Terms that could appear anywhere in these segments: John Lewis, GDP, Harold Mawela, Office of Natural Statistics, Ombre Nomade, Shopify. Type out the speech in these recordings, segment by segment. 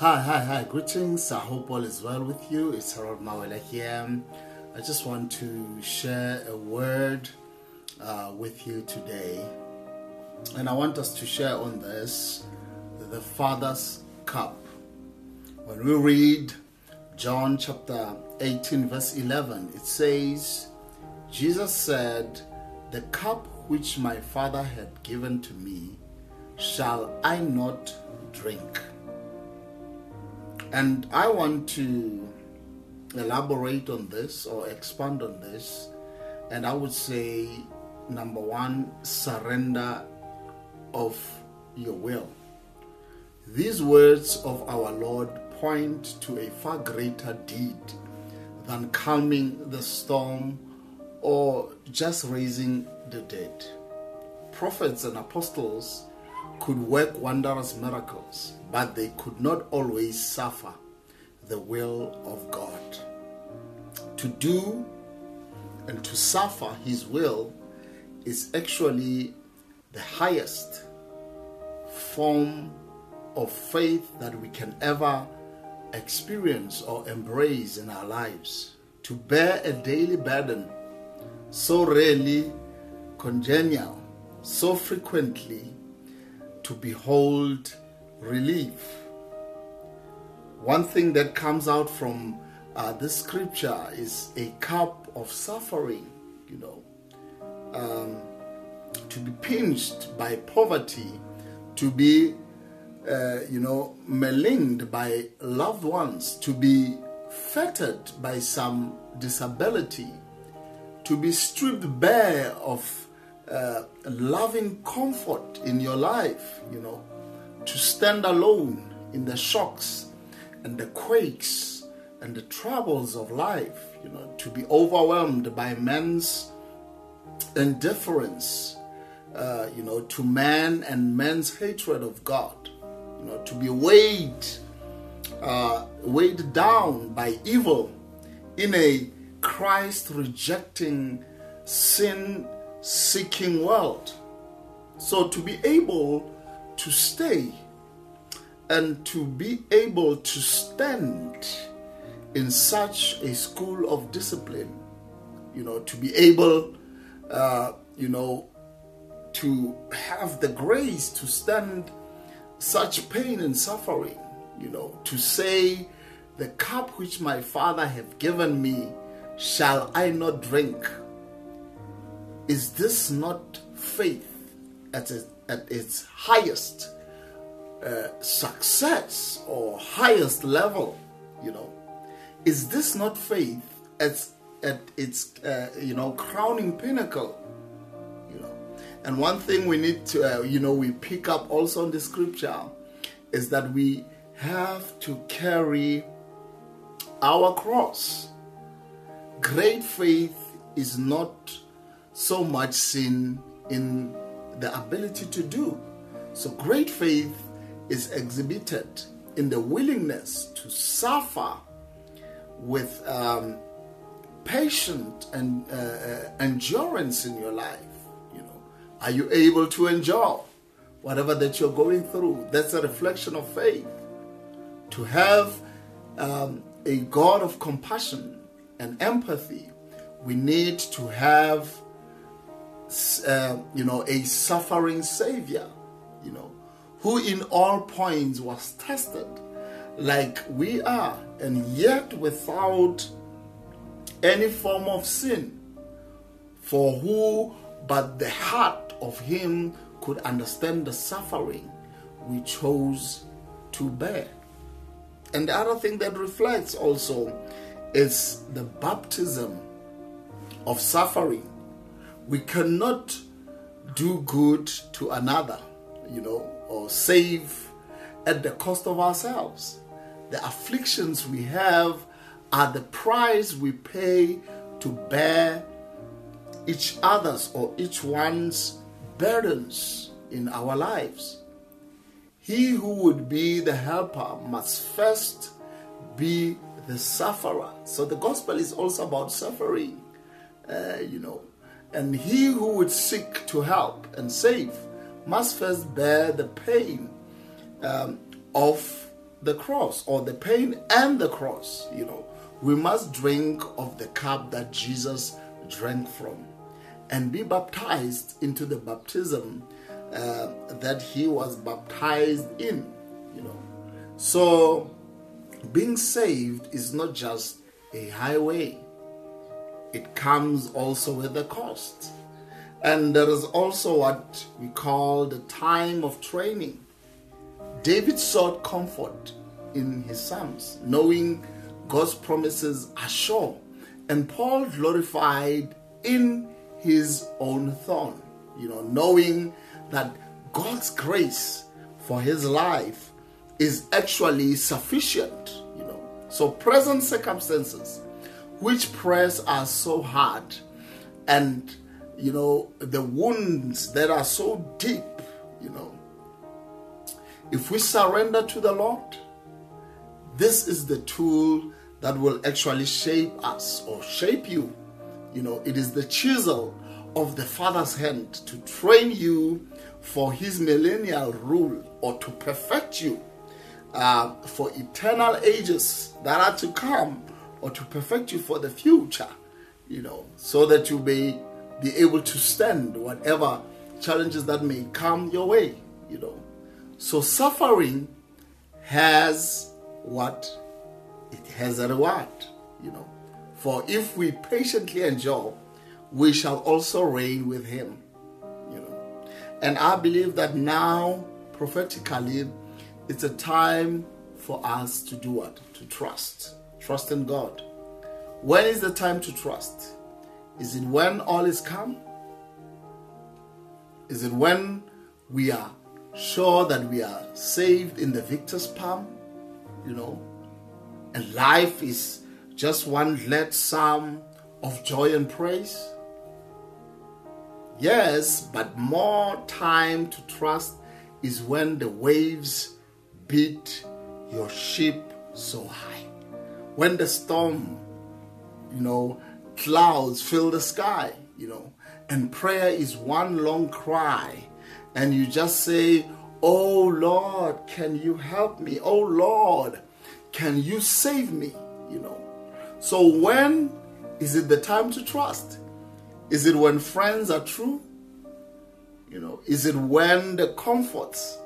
Hi, greetings. I hope all is well with you. It's Harold Mawela here. I just want to share a word with you today. And I want us to share on this, the Father's Cup. When we read John chapter 18 verse 11, it says, Jesus said, "The cup which my Father had given to me, shall I not drink?" And I want to elaborate on this or expand on this. And I would say, number one, surrender of your will. These words of our Lord point to a far greater deed than calming the storm or just raising the dead. Prophets and apostles could work wondrous miracles, but they could not always suffer the will of God. To do and to suffer His will is actually the highest form of faith that we can ever experience or embrace in our lives. To bear a daily burden so rarely congenial, so frequently to behold relief. One thing that comes out from this scripture is a cup of suffering, to be pinched by poverty, to be, malign by loved ones, to be fettered by some disability, to be stripped bare of loving comfort in your life, to stand alone in the shocks and the quakes and the troubles of life, to be overwhelmed by men's indifference, to man and men's hatred of God, to be weighed down by evil in a Christ-rejecting, sin-seeking world. So to be able to stay and to be able to stand in such a school of discipline, to be able, to have the grace to stand such pain and suffering, to say, "The cup which my Father have given me, shall I not drink?" Is this not faith at its highest success or highest level? Is this not faith at its crowning pinnacle? And one thing we need to we pick up also in the scripture is that we have to carry our cross. Great faith is not so much seen in the ability to do. So great faith is exhibited in the willingness to suffer with patient and endurance in your life. Are you able to endure whatever that you're going through? That's a reflection of faith. To have a God of compassion and empathy, we need to have, a suffering Savior, who in all points was tested like we are, and yet without any form of sin, for who but the heart of Him could understand the suffering we chose to bear. And the other thing that reflects also is the baptism of suffering. We cannot do good to another, or save at the cost of ourselves. The afflictions we have are the price we pay to bear each other's or each one's burdens in our lives. He who would be the helper must first be the sufferer. So the gospel is also about suffering, and he who would seek to help and save must first bear the pain of the cross, or the pain and the cross. You know, we must drink of the cup that Jesus drank from and be baptized into the baptism that he was baptized in, you know. So being saved is not just a highway. It comes also with a cost. And there is also what we call the time of training. David sought comfort in his psalms, knowing God's promises are sure. And Paul glorified in his own thorn, you know, knowing that God's grace for his life is actually sufficient, you know. So present circumstances which press are so hard, and you know, the wounds that are so deep, you know, if we surrender to the Lord, this is the tool that will actually shape us, or shape you. You know, it is the chisel of the Father's hand to train you for his millennial rule, or to perfect you for eternal ages that are to come, or to perfect you for the future, you know, so that you may be able to stand whatever challenges that may come your way, you know. So suffering has what? It has a reward, you know. For if we patiently endure, we shall also reign with him, you know. And I believe that now, prophetically, it's a time for us to do what? To trust. Trust in God. When is the time to trust? Is it when all is calm? Is it when we are sure that we are saved in the victor's palm, you know, and life is just one glad psalm of joy and praise? Yes, but more time to trust is when the waves beat your ship so high, when the storm, you know, clouds fill the sky, you know, and prayer is one long cry. And you just say, oh Lord, can you help me? Oh Lord, can you save me? You know. So when is it the time to trust? Is it when friends are true? You know, is it when the comforts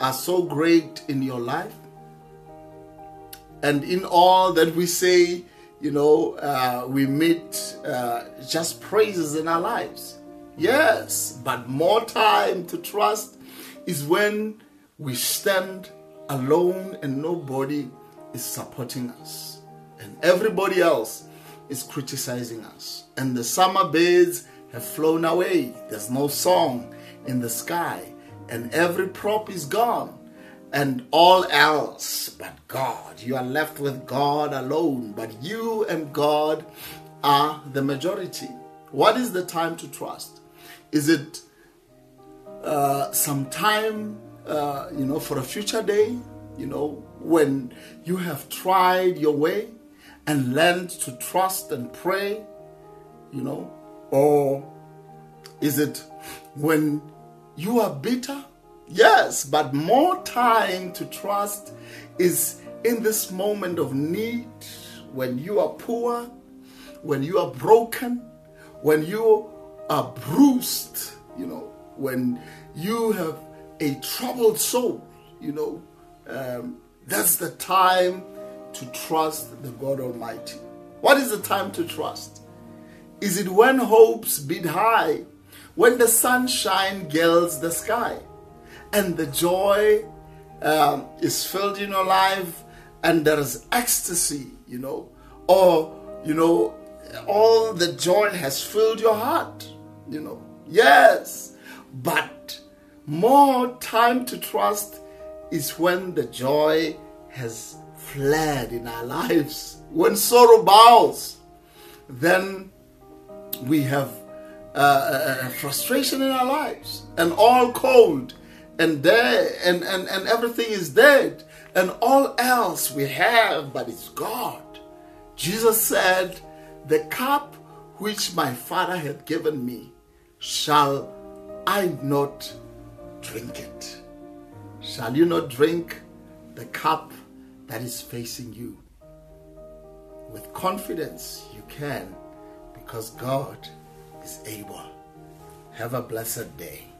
are so great in your life? And in all that we say, you know, we meet just praises in our lives. Yes, but more time to trust is when we stand alone and nobody is supporting us, and everybody else is criticizing us, and the summer birds have flown away, there's no song in the sky, and every prop is gone, and all else but God. You are left with God alone, but you and God are the majority. What is the time to trust? Is it some time, you know, for a future day, you know, when you have tried your way and learned to trust and pray, you know? Or is it when you are bitter? Yes, but more time to trust is in this moment of need, when you are poor, when you are broken, when you are bruised, you know, when you have a troubled soul, you know, that's the time to trust the God Almighty. What is the time to trust? Is it when hopes beat high, when the sunshine gilds the sky, and the joy is filled in your life, and there is ecstasy, you know, or, you know, all the joy has filled your heart, you know? Yes, but more time to trust is when the joy has fled in our lives. When sorrow bows, then we have frustration in our lives, and all cold and dead, and everything is dead, and all else we have but it's God. Jesus said, the cup which my Father hath given me, shall I not drink it? Shall you not drink the cup that is facing you. With confidence, you can, because God is able. Have a blessed day.